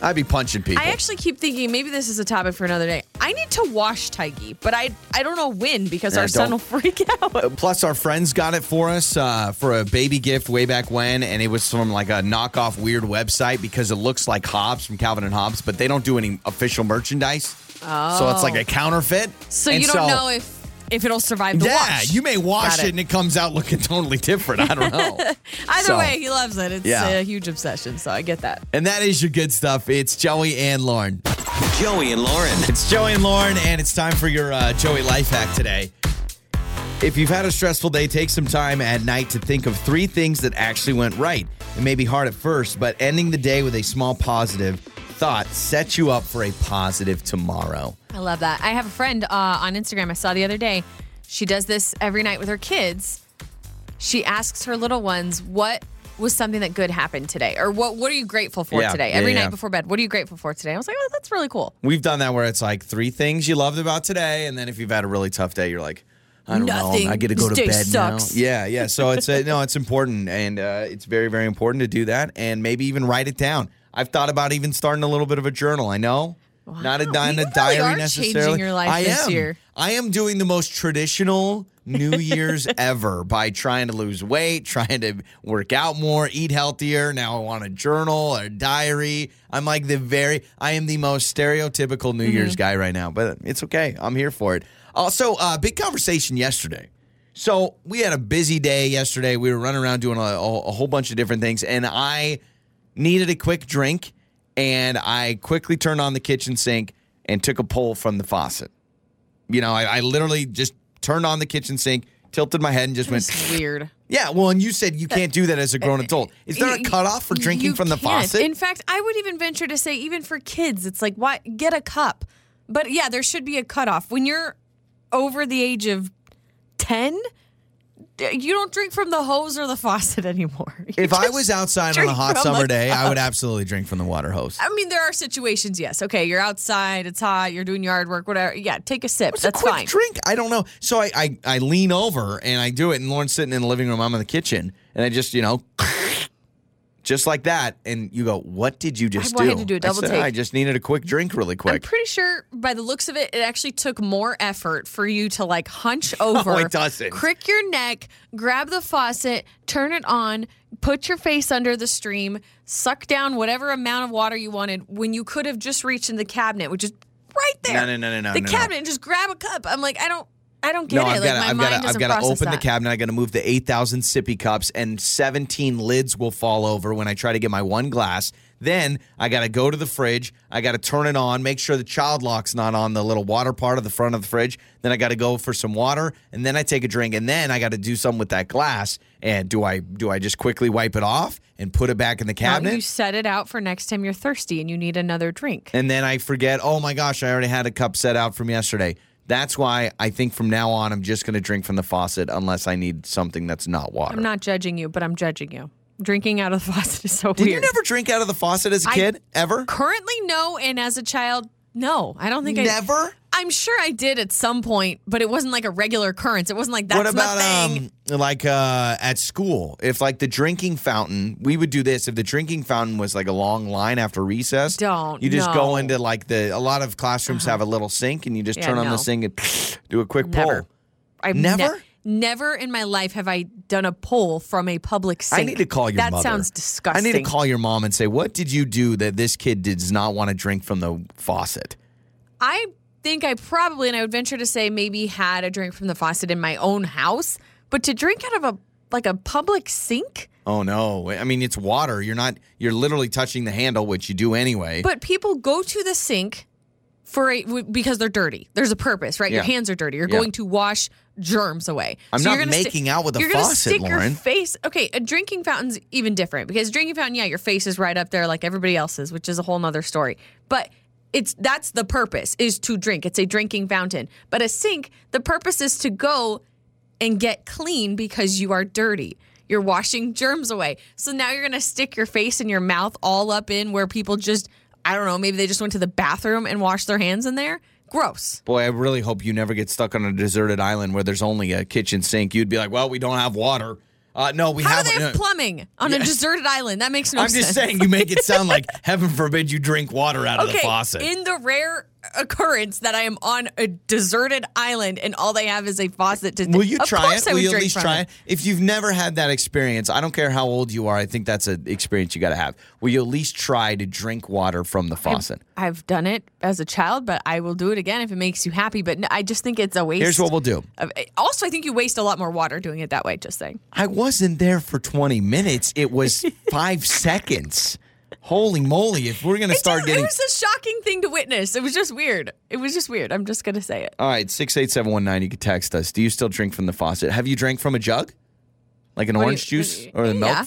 I'd be punching people. I actually keep thinking, maybe this is a topic for another day. I need to wash Tiggy, but I don't know when, because our son will freak out. Plus, our friends got it for us for a baby gift way back when, and it was from like a knockoff weird website, because it looks like Hobbs from Calvin and Hobbes, but they don't do any official merchandise. Oh. So it's like a counterfeit. So you don't know if it'll survive the wash. Yeah, you may wash it and it comes out looking totally different. I don't know. Either way, he loves it. It's a huge obsession, so I get that. And that is your good stuff. It's Joey and Lauren. It's Joey and Lauren, and it's time for your Joey Life Hack today. If you've had a stressful day, take some time at night to think of three things that actually went right. It may be hard at first, but ending the day with a small positive thought sets you up for a positive tomorrow. I love that. I have a friend on Instagram I saw the other day. She does this every night with her kids. She asks her little ones, what was something that good happened today? Or what are you grateful for today? Every night before bed, what are you grateful for today? I was like, oh, that's really cool. We've done that where it's like three things you loved about today. And then if you've had a really tough day, you're like, I don't know. I get to go to bed sucks. Now. Yeah. So it's it's important. And it's very, very important to do that. And maybe even write it down. I've thought about even starting a little bit of a journal. I know. Wow. Not a diary really necessarily. Changing your life this year. I am doing the most traditional New Year's ever by trying to lose weight, trying to work out more, eat healthier. Now I want a journal or a diary. I'm like I am the most stereotypical New Year's guy right now, but it's okay. I'm here for it. Also, big conversation yesterday. So we had a busy day yesterday. We were running around doing a whole bunch of different things, and I needed a quick drink, and I quickly turned on the kitchen sink and took a pull from the faucet. I literally just turned on the kitchen sink, tilted my head, and just went... weird. Yeah, well, and you said you can't do that as a grown adult. Is there a cutoff for drinking from the faucet? In fact, I would even venture to say, even for kids, it's like, why get a cup? But yeah, there should be a cutoff. When you're over the age of 10... you don't drink from the hose or the faucet anymore. If I was outside on a hot summer day, I would absolutely drink from the water hose. I mean, there are situations, yes. Okay, you're outside, it's hot, you're doing yard work, whatever. Yeah, take a sip. That's fine. Quick drink. I don't know. So I lean over and I do it, and Lauren's sitting in the living room, I'm in the kitchen, and I just, just like that, and you go, what did you just do? I had to do a double take. I just needed a quick drink really quick. I'm pretty sure by the looks of it, it actually took more effort for you to, like, hunch over. Oh, it doesn't. Crick your neck, grab the faucet, turn it on, put your face under the stream, suck down whatever amount of water you wanted when you could have just reached in the cabinet, which is right there. No. The cabinet, and just grab a cup. I'm like, I don't get it. I've got to open the cabinet. I've got to move the 8,000 sippy cups, and 17 lids will fall over when I try to get my one glass. Then I got to go to the fridge. I got to turn it on, make sure the child lock's not on the little water part of the front of the fridge. Then I got to go for some water, and then I take a drink, and then I got to do something with that glass. And do I just quickly wipe it off and put it back in the cabinet? No, you set it out for next time you're thirsty and you need another drink. And then I forget, oh, my gosh, I already had a cup set out from yesterday. That's why I think from now on I'm just going to drink from the faucet unless I need something that's not water. I'm not judging you, but I'm judging you. Drinking out of the faucet is so weird. Did you never drink out of the faucet as a kid, ever? Currently, no, and as a child, no. I don't think I... Never? I'm sure I did at some point, but it wasn't like a regular occurrence. It wasn't like that's my thing. At school, if like the drinking fountain, we would do this. If the drinking fountain was like a long line after recess, go into like a lot of classrooms have a little sink, and you just turn on the sink and do a quick pull. Never in my life have I done a pull from a public sink. I need to call your mother. That sounds disgusting. I need to call your mom and say, what did you do that this kid does not want to drink from the faucet? I think I probably, and I would venture to say, maybe had a drink from the faucet in my own house. But to drink out of a public sink? Oh, no. I mean, it's water. You're literally touching the handle, which you do anyway. But people go to the sink because they're dirty. There's a purpose, right? Yeah. Your hands are dirty. You're going to wash germs away. I'm not making out with a faucet, Lauren. You're going to stick your face. Okay, a drinking fountain's even different because drinking fountain, your face is right up there like everybody else's, which is a whole other story. But that's the purpose, is to drink. It's a drinking fountain. But a sink, the purpose is to go and get clean because you are dirty. You're washing germs away. So now you're going to stick your face and your mouth all up in where people just... I don't know, maybe they just went to the bathroom and washed their hands in there. Gross. Boy, I really hope you never get stuck on a deserted island where there's only a kitchen sink. You'd be like, well, we don't have water. How do they have plumbing on a deserted island? That makes no sense. I'm just saying, you make it sound like, heaven forbid you drink water out of the faucet. In the rare occurrence that I am on a deserted island and all they have is a faucet to drink. Will you try it? Will you at least try it? If you've never had that experience, I don't care how old you are, I think that's an experience you got to have. Will you at least try to drink water from the faucet? I've done it as a child, but I will do it again if it makes you happy. But I just think it's a waste. Here's what we'll do. Also, I think you waste a lot more water doing it that way, just saying. I wasn't there for 20 minutes. It was 5 seconds. Holy moly, if we're going to start getting... It was a shocking thing to witness. It was just weird. I'm just going to say it. All right, 68719, you can text us. Do you still drink from the faucet? Have you drank from a jug? Like an orange juice or the milk?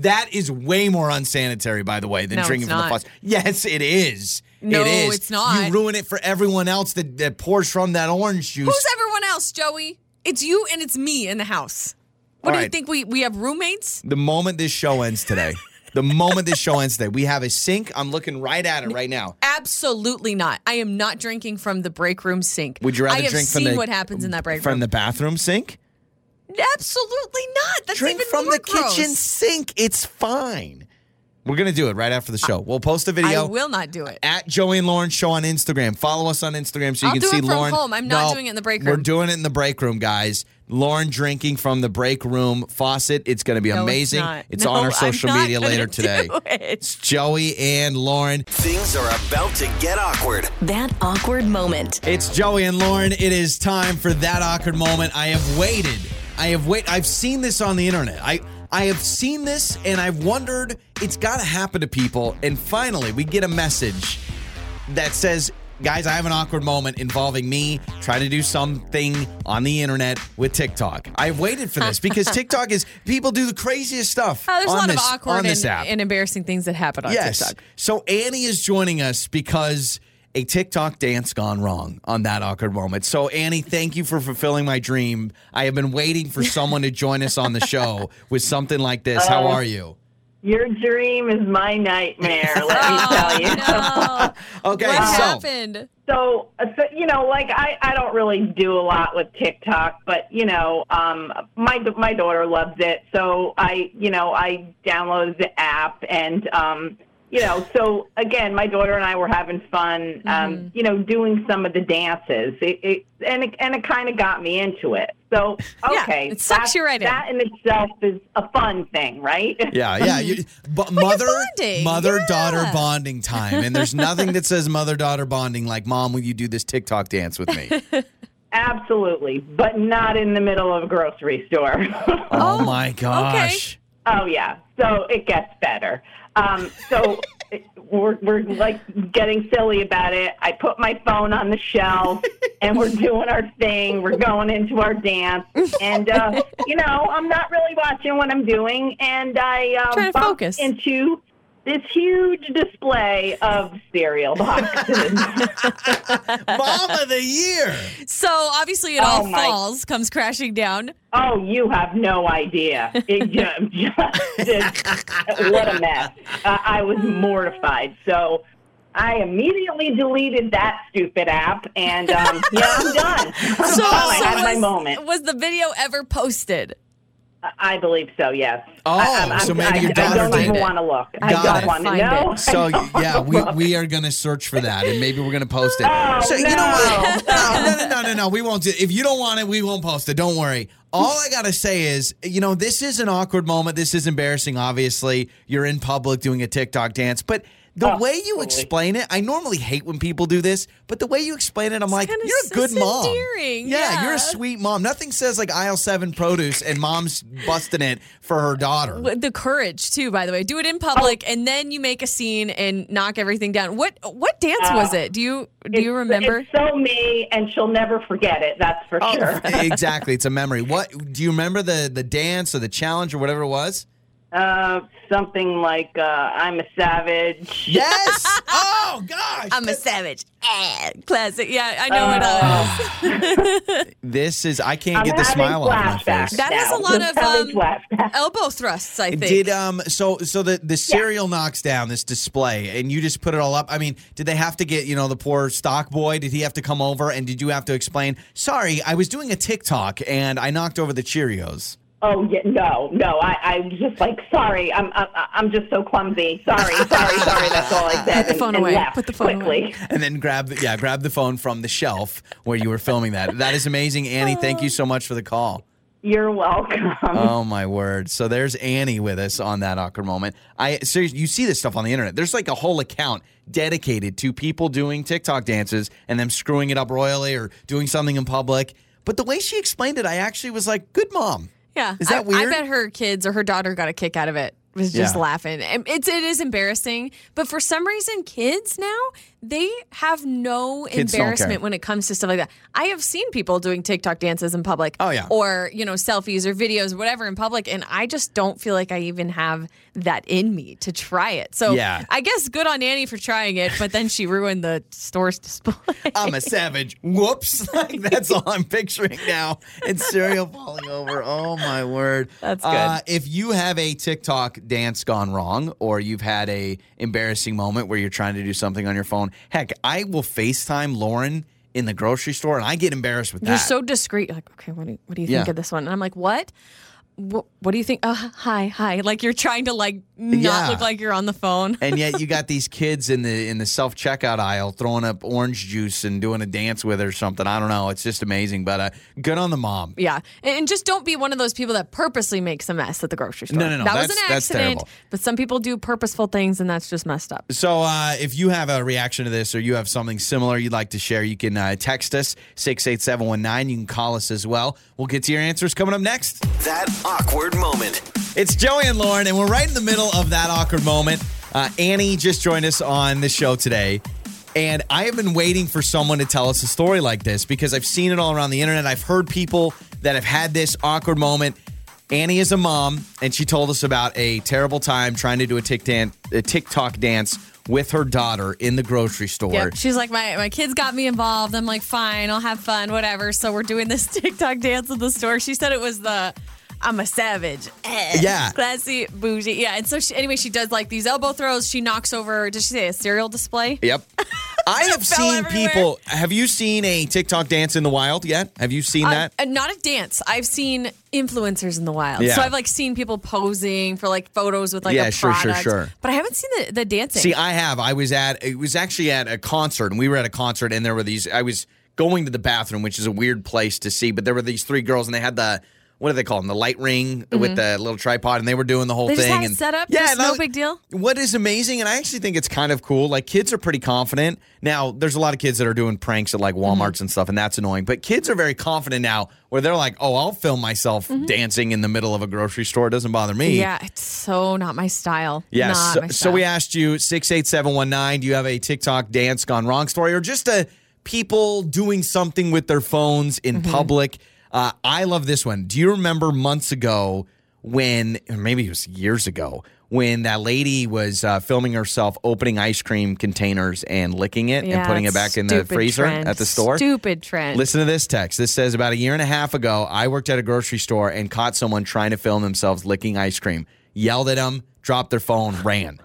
That is way more unsanitary, by the way, than drinking from the faucet. Yes, it is. No, it is. It's not. You ruin it for everyone else that pours from that orange juice. Who's everyone else, Joey? It's you and it's me in the house. What do you think? We have roommates? The moment this show ends today, we have a sink. I'm looking right at it right now. Absolutely not. I am not drinking from the break room sink. Would you rather drink from what happens in that break room? From the bathroom sink? Absolutely not. That's even more gross. Drink from the kitchen sink. It's fine. We're going to do it right after the show. We'll post a video. I will not do it. At Joey and Lauren Show on Instagram. Follow us on Instagram so you can see Lauren. I'll do it from home. I'm not doing it in the break room. We're doing it in the break room, guys. Lauren drinking from the break room faucet. It's going to be amazing. It's on our social media later today. It's Joey and Lauren. Things are about to get awkward. That awkward moment. It's Joey and Lauren. It is time for that awkward moment. I have waited. I've seen this on the internet. I have seen this, and I've wondered, it's got to happen to people. And finally, we get a message that says, guys, I have an awkward moment involving me trying to do something on the internet with TikTok. I've waited for this because TikTok is, people do the craziest stuff There's a lot of awkward and embarrassing things that happen on TikTok. So Annie is joining us because a TikTok dance gone wrong on that awkward moment. So, Annie, thank you for fulfilling my dream. I have been waiting for someone to join us on the show with something like this. How are you? Your dream is my nightmare, let me tell you. Okay, what happened? So, you know, like I don't really do a lot with TikTok, but, you know, my daughter loves it. So I downloaded the app and, you know, so again, my daughter and I were having fun, you know, doing some of the dances and it kind of got me into it. So, okay. Yeah, it sucks you right in. That in itself is a fun thing, right? Yeah. But mother-daughter bonding time. And there's nothing that says mother-daughter bonding like, Mom, will you do this TikTok dance with me? Absolutely. But not in the middle of a grocery store. Oh, my gosh. Okay. Oh, yeah. So it gets better. So we're like getting silly about it. I put my phone on the shelf and we're doing our thing. We're going into our dance. And, you know, I'm not really watching what I'm doing. And I bump into this huge display of cereal boxes. Mom of the year. So obviously it all falls, comes crashing down. Oh, you have no idea. It just what a mess. I was mortified. So I immediately deleted that stupid app, and I'm done. So I had my moment. Was the video ever posted? I believe so, yes. Oh, so maybe your daughter did. I don't even want to look. I don't want to know. So, yeah, we are going to search for that, and maybe we're going to post it. Oh, so, no. You know what? No. We won't do it. If you don't want it, we won't post it. Don't worry. All I got to say is, you know, this is an awkward moment. This is embarrassing, obviously. You're in public doing a TikTok dance, but the way you explain it, I normally hate when people do this, but the way you explain it, I'm like, you're a good mom. Endearing. Yeah, you're a sweet mom. Nothing says like aisle 7 produce and mom's busting it for her daughter. The courage, too, by the way. Do it in public, and then you make a scene and knock everything down. What dance was it? Do you remember? It's so me, and she'll never forget it, that's for sure. Exactly. It's a memory. What do you remember the dance or the challenge or whatever it was? Something like I'm a savage. Yes. Oh gosh. I'm a savage. Classic. Yeah, I know it all. This is. I can't get the smile off my face. That has a lot of elbow thrusts. I think. Did so the cereal knocks down this display, and you just put it all up. I mean, did they have to get the poor stock boy? Did he have to come over, and did you have to explain? Sorry, I was doing a TikTok, and I knocked over the Cheerios. Oh yeah, no. I'm just like sorry. I'm just so clumsy. Sorry. That's all I said. Put the phone away. Put the phone quickly away. And then grab the phone from the shelf where you were filming that. That is amazing, Annie. Thank you so much for the call. You're welcome. Oh my word. So there's Annie with us on that awkward moment. I seriously, you see this stuff on the internet. There's like a whole account dedicated to people doing TikTok dances and them screwing it up royally or doing something in public. But the way she explained it, I actually was like, good mom. Yeah. Is that weird? I bet her kids or her daughter got a kick out of it. Was just laughing. It is embarrassing. But for some reason, kids now, they have no embarrassment when it comes to stuff like that. I have seen people doing TikTok dances in public. Oh, yeah. Or, selfies or videos or whatever in public. And I just don't feel like I even have that in me to try it. So I guess good on Annie for trying it. But then she ruined the store's display. I'm a savage. Whoops. Like, that's all I'm picturing now. And cereal falling over. Oh, my word. That's good. If you have a TikTok dance gone wrong, or you've had a embarrassing moment where you're trying to do something on your phone. Heck, I will FaceTime Lauren in the grocery store, and I get embarrassed with that. You're so discreet. Like, okay, what do you think of this one? And I'm like, what? What do you think? Oh, hi. Like you're trying to not look like you're on the phone. And yet you got these kids in the self-checkout aisle throwing up orange juice and doing a dance with it or something. I don't know. It's just amazing. But good on the mom. Yeah. And just don't be one of those people that purposely makes a mess at the grocery store. No. That was an accident. But some people do purposeful things, and that's just messed up. So if you have a reaction to this or you have something similar you'd like to share, you can text us, 68719. You can call us as well. We'll get to your answers coming up next. That awkward moment. It's Joey and Lauren, and we're right in the middle of that awkward moment. Annie just joined us on the show today, and I have been waiting for someone to tell us a story like this because I've seen it all around the internet. I've heard people that have had this awkward moment. Annie is a mom, and she told us about a terrible time trying to do a TikTok dance with her daughter in the grocery store. Yep. She's like, my kids got me involved. I'm like, fine, I'll have fun, whatever. So we're doing this TikTok dance at the store. She said it was the I'm a savage. Yeah. Classy, bougie. Yeah. And so, she does like these elbow throws. She knocks over, did she say a cereal display? Yep. I have seen everywhere. People. Have you seen a TikTok dance in the wild yet? Have you seen that? Not a dance. I've seen influencers in the wild. Yeah. So I've seen people posing for photos with a product. Yeah, sure. But I haven't seen the dancing. See, I have. It was actually at a concert, and we were at a concert, and there were these. I was going to the bathroom, which is a weird place to see, but there were these three girls, and they had the. What do they call them? The light ring with the little tripod, and they were doing the whole thing. They just had it set up. Yeah, no big deal. What is amazing, and I actually think it's kind of cool. Kids are pretty confident. Now, there's a lot of kids that are doing pranks at Walmarts and stuff, and that's annoying. But kids are very confident now where they're like, oh, I'll film myself dancing in the middle of a grocery store. It doesn't bother me. Yeah, it's so not my style. Yeah, so we asked you, 68719, do you have a TikTok dance gone wrong story or just people doing something with their phones in public? I love this one. Do you remember months ago when that lady was filming herself opening ice cream containers and licking it and putting it back in the freezer at the store? Stupid trend. Listen to this text. This says, about a year and a half ago, I worked at a grocery store and caught someone trying to film themselves licking ice cream. Yelled at them, dropped their phone, ran.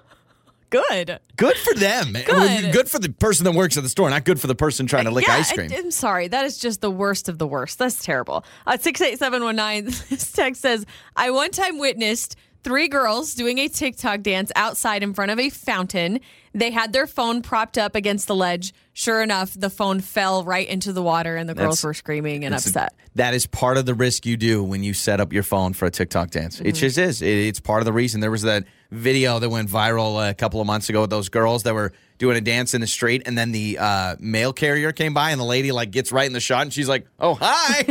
Good. Good for them. Good. Good for the person that works at the store, not good for the person trying to lick ice cream. I'm sorry. That is just the worst of the worst. That's terrible. 68719, this text says, I one time witnessed three girls doing a TikTok dance outside in front of a fountain. They had their phone propped up against the ledge. Sure enough, the phone fell right into the water, and the girls were screaming and upset. That is part of the risk you do when you set up your phone for a TikTok dance. Mm-hmm. It just is. It's part of the reason. There was that video that went viral a couple of months ago with those girls that were doing a dance in the street, and then the mail carrier came by, and the lady gets right in the shot, and she's like, oh, hi.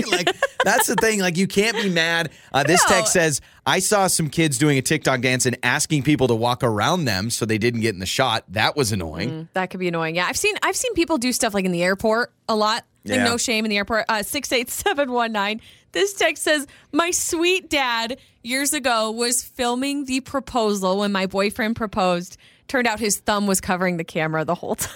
That's the thing. You can't be mad. This text says, I saw some kids doing a TikTok dance and asking people to walk around them so they didn't get in the shot. That was annoying. That could be annoying. Yeah, I've seen people do stuff in the airport a lot. Yeah. No shame in the airport. 68719. This text says, my sweet dad years ago was filming the proposal when my boyfriend proposed. Turned out his thumb was covering the camera the whole time.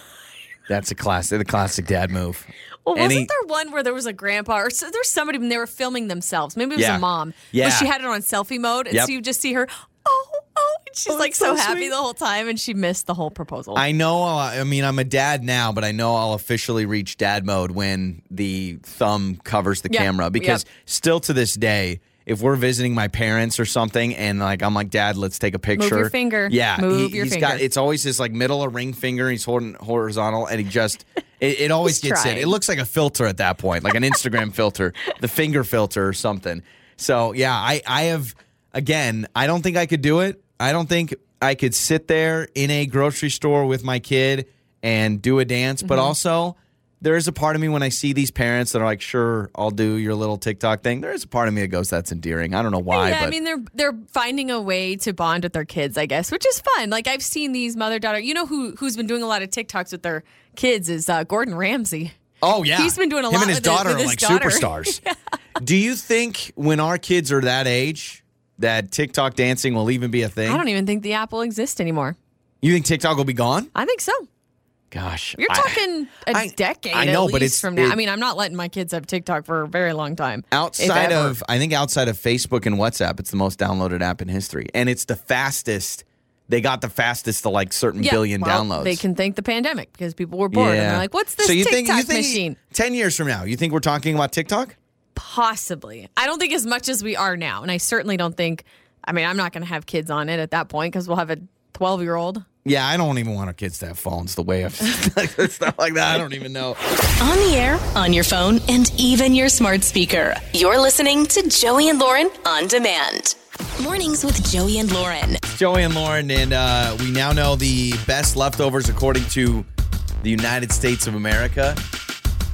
That's the classic dad move. Well, wasn't there one where there was a grandpa or there's somebody when they were filming themselves? Maybe it was a mom. Yeah. But she had it on selfie mode. And so you just see her, and she's so happy sweet. The whole time, and she missed the whole proposal. I know. I mean, I'm a dad now, but I know I'll officially reach dad mode when the thumb covers the camera. Because still to this day, if we're visiting my parents or something, and I'm like, Dad, let's take a picture. Move your finger. Yeah, move your finger. It's always his middle or ring finger. He's holding horizontal, and he just it always gets in. It looks like a filter at that point, like an Instagram filter, the finger filter or something. So yeah, I have again. I don't think I could do it. I don't think I could sit there in a grocery store with my kid and do a dance, but also. There is a part of me when I see these parents that are like, sure, I'll do your little TikTok thing. There is a part of me that goes, that's endearing. I don't know why. Yeah, but I mean, they're finding a way to bond with their kids, I guess, which is fun. I've seen these mother-daughter. You know who's been doing a lot of TikToks with their kids is Gordon Ramsay. Oh, yeah. He's been doing a lot with his daughter. Him and his daughter are superstars. Yeah. Do you think when our kids are that age that TikTok dancing will even be a thing? I don't even think the app will exist anymore. You think TikTok will be gone? I think so. Gosh. You're talking a decade at least from now. I mean, I'm not letting my kids have TikTok for a very long time. Outside of Facebook and WhatsApp, it's the most downloaded app in history. And it's the fastest. They got the fastest to certain billion downloads. They can thank the pandemic because people were bored. Yeah. And they're like, what's this TikTok machine? 10 years from now, you think we're talking about TikTok? Possibly. I don't think as much as we are now. And I certainly don't think, I'm not going to have kids on it at that point because we'll have a 12-year-old. Yeah, I don't even want our kids to have phones the way of stuff like that. I don't even know. On the air, on your phone, and even your smart speaker. You're listening to Joey and Lauren on demand. Mornings with Joey and Lauren. And we now know the best leftovers according to the United States of America.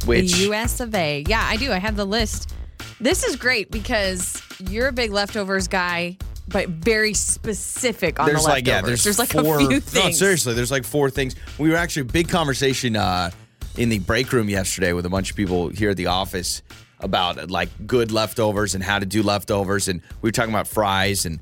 Which the US of A. Yeah, I do. I have the list. This is great because you're a big leftovers guy. But very specific on the leftovers. There's a few things. No, seriously, there's four things. We were actually big conversation in the break room yesterday with a bunch of people here at the office about good leftovers and how to do leftovers. And we were talking about fries, and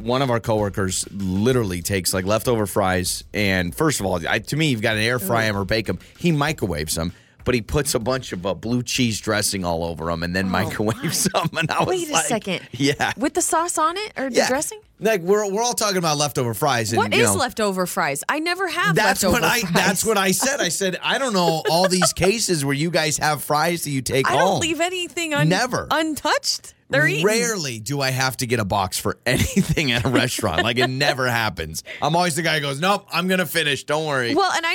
one of our coworkers literally takes leftover fries. And first of all, to me, you've got an air fry them or bake them. He microwaves them. but he puts a bunch of blue cheese dressing all over them and then microwaves them. And I was like, wait a second. Yeah. With the sauce on it or the dressing? Like we're all talking about leftover fries. And, what is leftover fries? I never have leftover fries. That's what I said. I said, I don't know all these cases where you guys have fries that you take home. I don't leave anything untouched. Rarely do I have to get a box for anything at a restaurant. Like, it never happens. I'm always the guy who goes, nope, I'm going to finish. Don't worry. Well, and I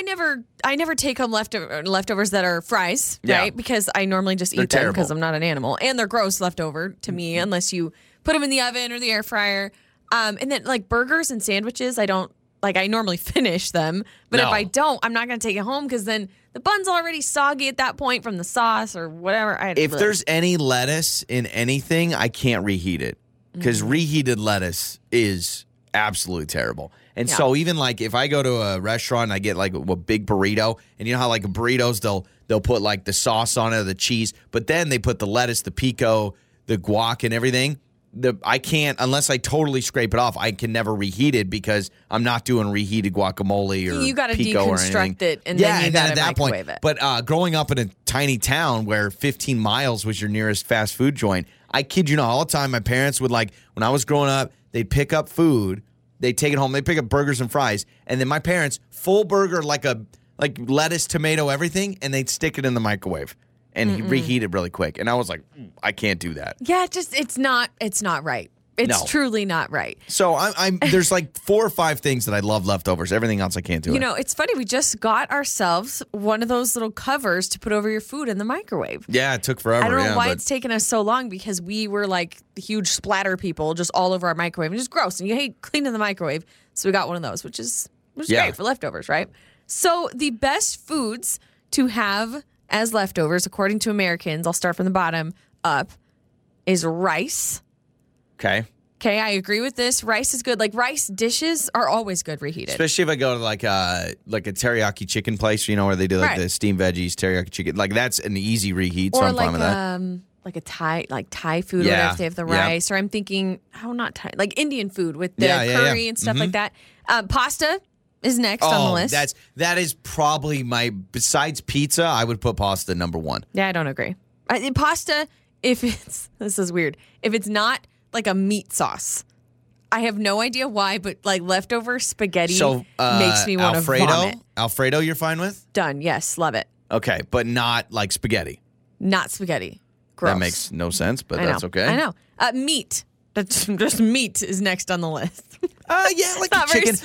never take home leftovers that are fries, right? Because I normally just eat them because I'm not an animal. And they're gross leftover to me unless you put them in the oven or the air fryer. And then, like, burgers and sandwiches, I don't. Like, I normally finish them, but if I don't, I'm not going to take it home because then the bun's already soggy at that point from the sauce or whatever. If there's any lettuce in anything, I can't reheat it because reheated lettuce is absolutely terrible. And so even, like, if I go to a restaurant and I get, like, a big burrito, and you know how, like, burritos, they'll put, like, the sauce on it or the cheese, but then they put the lettuce, the pico, the guac, and everything. I can't, unless I totally scrape it off, I can never reheat it because I'm not doing reheated guacamole or pico or anything. You got to deconstruct it and then you got to microwave it. But growing up in a tiny town where 15 miles was your nearest fast food joint, I kid you not, all the time my parents would, like, when I was growing up, they'd pick up food, they'd take it home, they'd pick up burgers and fries, and then my parents, full burger, like lettuce, tomato, everything, and they'd stick it in the microwave. And he reheated really quick. And I was like, I can't do that. Yeah, it's not right. It's truly not right. So I'm there's like 4 or 5 things that I love leftovers. Everything else I can't do. You know, it's funny. We just got ourselves one of those little covers to put over your food in the microwave. Yeah, it took forever. I don't know why it's taken us so long because we were like huge splatter people just all over our microwave. And just gross. And you hate cleaning the microwave. So we got one of those, which is great for leftovers, right? So the best foods to have as leftovers, according to Americans, I'll start from the bottom up, is rice. Okay, I agree with this. Rice is good. Like, rice dishes are always good reheated. Especially if I go to, like a teriyaki chicken place, you know, where they do, like, the steamed veggies, teriyaki chicken. Like, that's an easy reheat, so I'm fine with that. Like a Thai food, whatever, if they have the rice. Or I'm thinking, not Thai, like Indian food with the curry and stuff like that. Pasta is next on the list. That is probably besides pizza, I would put pasta number one. Yeah, I don't agree. Pasta, this is weird, if it's not like a meat sauce. I have no idea why, but like leftover spaghetti makes me want to vomit. Alfredo you're fine with? Done, yes, love it. Okay, but not like spaghetti. Not spaghetti. Gross. That makes no sense, but that's okay. I know. Meat. Just meat is next on the list. Yeah, like a chicken.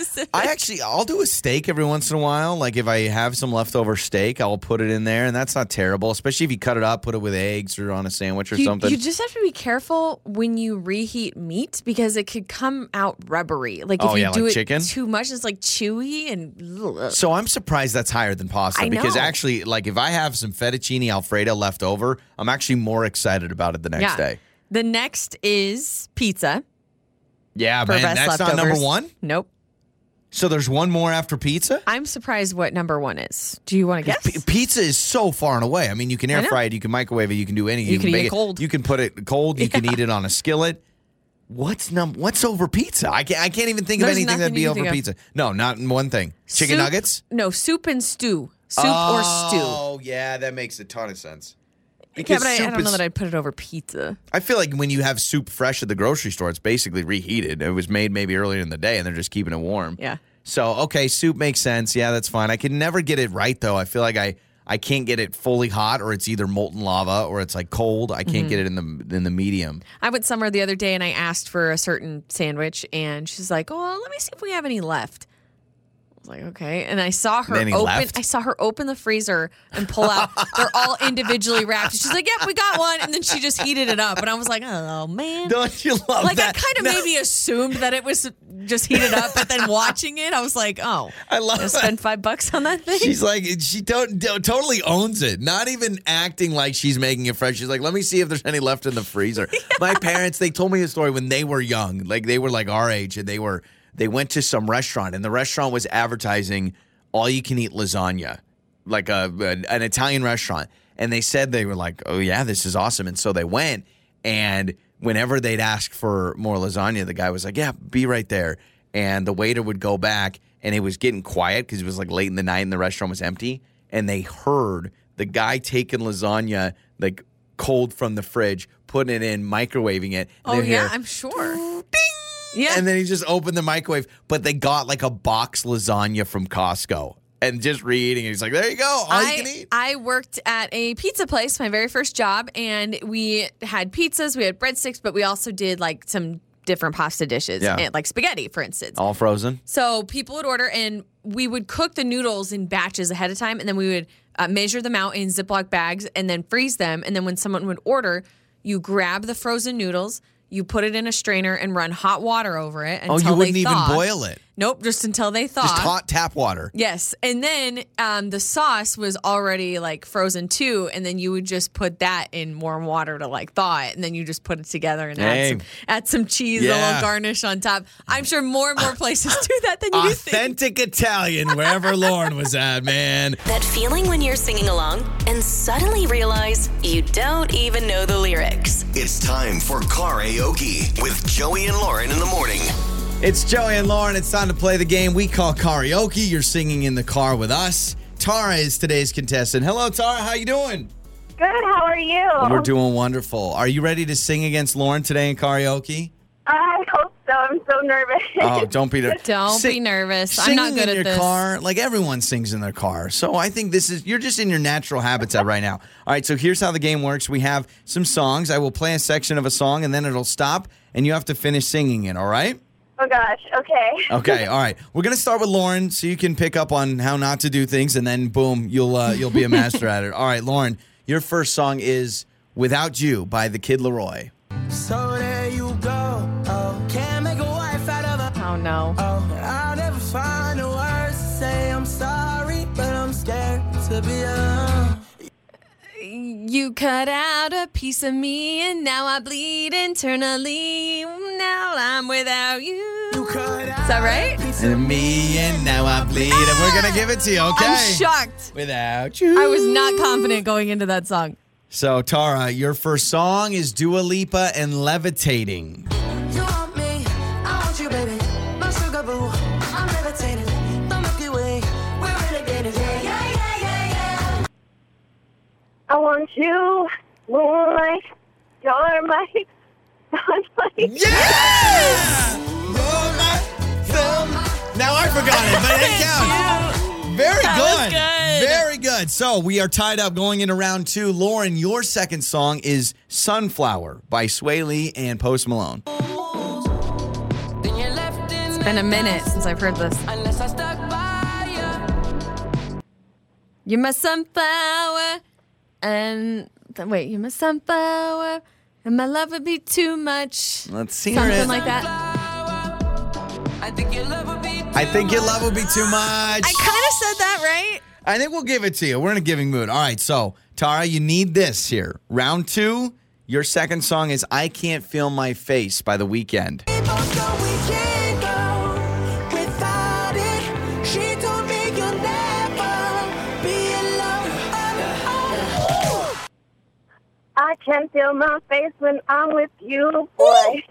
I'll do a steak every once in a while. Like if I have some leftover steak, I'll put it in there, and that's not terrible. Especially if you cut it up, put it with eggs or on a sandwich or something. You just have to be careful when you reheat meat because it could come out rubbery. Like if you do like it chicken? Too much, it's like chewy and. So I'm surprised that's higher than pasta because actually, like if I have some fettuccine Alfredo left over, I'm actually more excited about it the next day. The next is pizza. Yeah, man, that's leftovers. Not number one? Nope. So there's one more after pizza? I'm surprised what number one is. Do you want to guess? Pizza is so far and away. I mean, you can air fry it, you can microwave it, you can do anything. You can bake it cold. You can put it cold. You can eat it on a skillet. What's over pizza? I can't even think of anything that'd be over pizza. No, not one thing. Chicken nuggets? No, soup and stew. Soup or stew. Oh, yeah, that makes a ton of sense. Because I don't know that I'd put it over pizza. I feel like when you have soup fresh at the grocery store, it's basically reheated. It was made maybe earlier in the day, and they're just keeping it warm. Yeah. So, okay, soup makes sense. Yeah, that's fine. I can never get it right, though. I feel like I can't get it fully hot, or it's either molten lava, or it's like cold. I can't get it in the medium. I went somewhere the other day, and I asked for a certain sandwich, and she's like, oh, let me see if we have any left. I was like, okay, and I saw her open. Left? I saw her open the freezer and pull out. They're all individually wrapped. She's like, "Yep, we got one." And then she just heated it up, and I was like, "Oh man, don't you love like, that?" Like I kind of maybe assumed that it was just heated up, but then watching it, I was like, "Oh, I love to spend $5 on that thing." She's like, she totally owns it. Not even acting like she's making it fresh. She's like, "Let me see if there's any left in the freezer." Yeah. My parents, they told me the story when they were young, like they were like our age, and they went to some restaurant, and the restaurant was advertising all-you-can-eat lasagna, like an Italian restaurant. And they said they were like, oh, yeah, this is awesome. And so they went, and whenever they'd ask for more lasagna, the guy was like, yeah, be right there. And the waiter would go back, and it was getting quiet because it was like late in the night, and the restaurant was empty. And they heard the guy taking lasagna, like, cold from the fridge, putting it in, microwaving it. Oh, yeah, here, I'm sure. Ding! Yeah. And then he just opened the microwave, but they got, like, a box lasagna from Costco. And just reading it, he's like, there you go, all you can eat. I worked at a pizza place, my very first job, and we had pizzas, we had breadsticks, but we also did, like, some different pasta dishes, and, like spaghetti, for instance. All frozen. So people would order, and we would cook the noodles in batches ahead of time, and then we would measure them out in Ziploc bags and then freeze them. And then when someone would order, you grab the frozen noodles, you put it in a strainer and run hot water over it until they thaw. Oh, you wouldn't even boil it? Nope, just until they thaw. Just hot tap water. Yes. And then the sauce was already, like, frozen, too, and then you would just put that in warm water to, like, thaw it, and then you just put it together and add some cheese, a little garnish on top. I'm sure more and more places do that than you think. Authentic Italian, wherever Lauren was at, man. That feeling when you're singing along and suddenly realize you don't even know the lyrics. It's time for Karaoke with Joey and Lauren in the morning. It's Joey and Lauren. It's time to play the game we call karaoke. You're singing in the car with us. Tara is today's contestant. Hello, Tara. How you doing? Good. How are you? We're doing wonderful. Are you ready to sing against Lauren today in karaoke? I hope so. I'm so nervous. Oh, don't be nervous. Don't be nervous. I'm not good at this. Singing in your car, like everyone sings in their car. So I think you're just in your natural habitat right now. All right, so here's how the game works. We have some songs. I will play a section of a song, and then it'll stop, and you have to finish singing it, all right? Oh, gosh. Okay. Okay. All right. We're going to start with Lauren so you can pick up on how not to do things, and then, boom, you'll be a master at it. All right, Lauren, your first song is Without You by the Kid Laroi. So there you go. Oh, can't make a wife out of a... Oh, no. Oh, I'll never find the words to say I'm sorry, but I'm scared to be alone. You cut out a piece of me, and now I bleed internally. Now I'm without you. Is that right? And me, and now I bleed. And we're going to give it to you, okay? I'm shocked. Without you. I was not confident going into that song. So, Tara, your first song is Dua Lipa and Levitating. You want me, I want you, baby. My sugar boo, I'm levitating. The Milky Way, we're renegading. Yeah, yeah, yeah, yeah, yeah. I want you, moonlight, starlight, sunlight. Yes! Moonlight, film. Now I forgot it, but it counts. Very good. Very good. So we are tied up going into round two. Lauren, your second song is Sunflower by Swae Lee and Post Malone. It's been a minute since I've heard this. You're my sunflower. And wait, you're my sunflower. And my love would be too much. Let's hear it. Something like that. I think your love will be too much. I kind of said that, right? I think we'll give it to you. We're in a giving mood. All right, so, Tara, you need this here. Round two, your second song is I Can't Feel My Face by The Weeknd. I can't feel my face when I'm with you, boy.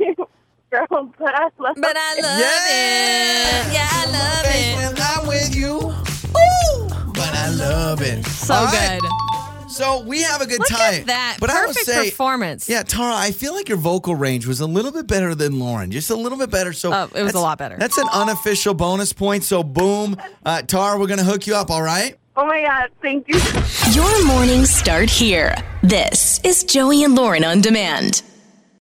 Girl, but I love it. Yeah, I love it. When I'm with you. Ooh, but I love it. So all good. Right. So we have a good time. Look at that. But perfect performance. Yeah, Tara, I feel like your vocal range was a little bit better than Lauren. Just a little bit better. So it was a lot better. That's an unofficial bonus point. So boom. Tara, we're going to hook you up, all right? Oh, my God. Thank you. Your mornings start here. This is Joey and Lauren on Demand.